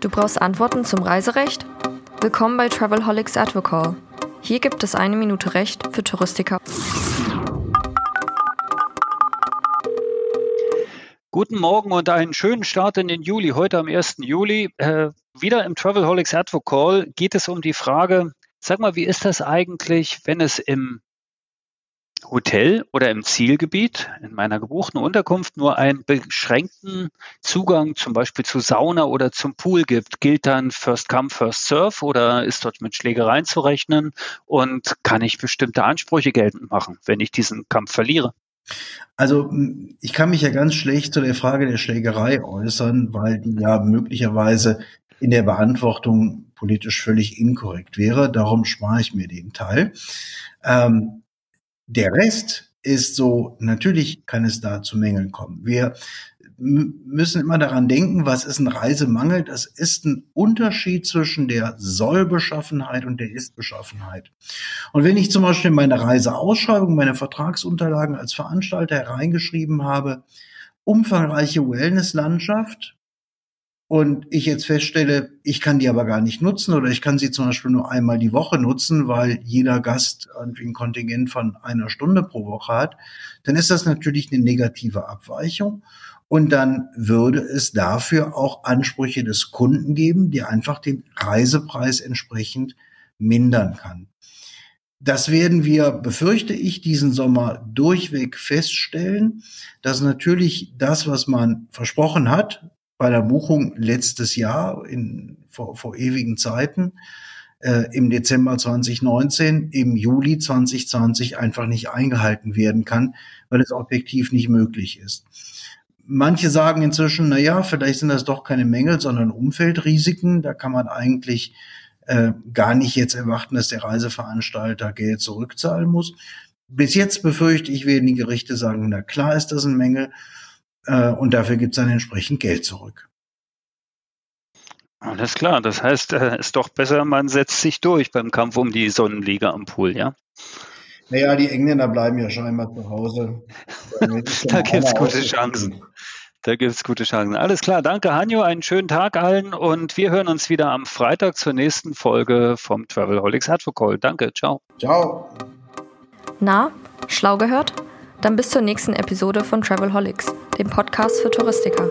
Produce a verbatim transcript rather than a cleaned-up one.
Du brauchst Antworten zum Reiserecht? Willkommen bei Travelholics Advocall. Hier gibt es eine Minute Recht für Touristiker. Guten Morgen und einen schönen Start in den Juli. Heute am ersten Juli. Äh, wieder im Travelholics Advocall geht es um die Frage, sag mal, wie ist das eigentlich, wenn es im Hotel oder im Zielgebiet in meiner gebuchten Unterkunft nur einen beschränkten Zugang zum Beispiel zu Sauna oder zum Pool gibt? Gilt dann First Come, First Serve oder ist dort mit Schlägereien zu rechnen und kann ich bestimmte Ansprüche geltend machen, wenn ich diesen Kampf verliere? Also ich kann mich ja ganz schlecht zu der Frage der Schlägerei äußern, weil die ja möglicherweise in der Beantwortung politisch völlig inkorrekt wäre. Darum spare ich mir den Teil. Ähm, Der Rest ist so, natürlich kann es da zu Mängeln kommen. Wir m- müssen immer daran denken, was ist ein Reisemangel? Das ist ein Unterschied zwischen der Sollbeschaffenheit und der Istbeschaffenheit. Und wenn ich zum Beispiel meine Reiseausschreibung, meine Vertragsunterlagen als Veranstalter hereingeschrieben habe, umfangreiche Wellnesslandschaft, und ich jetzt feststelle, ich kann die aber gar nicht nutzen oder ich kann sie zum Beispiel nur einmal die Woche nutzen, weil jeder Gast irgendwie ein Kontingent von einer Stunde pro Woche hat, dann ist das natürlich eine negative Abweichung. Und dann würde es dafür auch Ansprüche des Kunden geben, die einfach den Reisepreis entsprechend mindern kann. Das werden wir, befürchte ich, diesen Sommer durchweg feststellen, dass natürlich das, was man versprochen hat, bei der Buchung letztes Jahr, in, vor, vor ewigen Zeiten, äh, im Dezember zwanzig neunzehn, im Juli zwanzig zwanzig einfach nicht eingehalten werden kann, weil es objektiv nicht möglich ist. Manche sagen inzwischen, na ja, vielleicht sind das doch keine Mängel, sondern Umfeldrisiken. Da kann man eigentlich äh, gar nicht jetzt erwarten, dass der Reiseveranstalter Geld zurückzahlen muss. Bis jetzt befürchte ich, werden die Gerichte sagen, na klar ist das ein Mängel. Und dafür gibt es dann entsprechend Geld zurück. Alles klar, das heißt, es ist doch besser, man setzt sich durch beim Kampf um die Sonnenliege am Pool, ja? Naja, die Engländer bleiben ja scheinbar zu Hause. Da gibt es gute Chancen. Da gibt es gute Chancen. Alles klar, danke Hanjo, einen schönen Tag allen und wir hören uns wieder am Freitag zur nächsten Folge vom Travelholics Advocall. Danke, ciao. Ciao. Na, schlau gehört? Dann bis zur nächsten Episode von Travelholics, dem Podcast für Touristiker.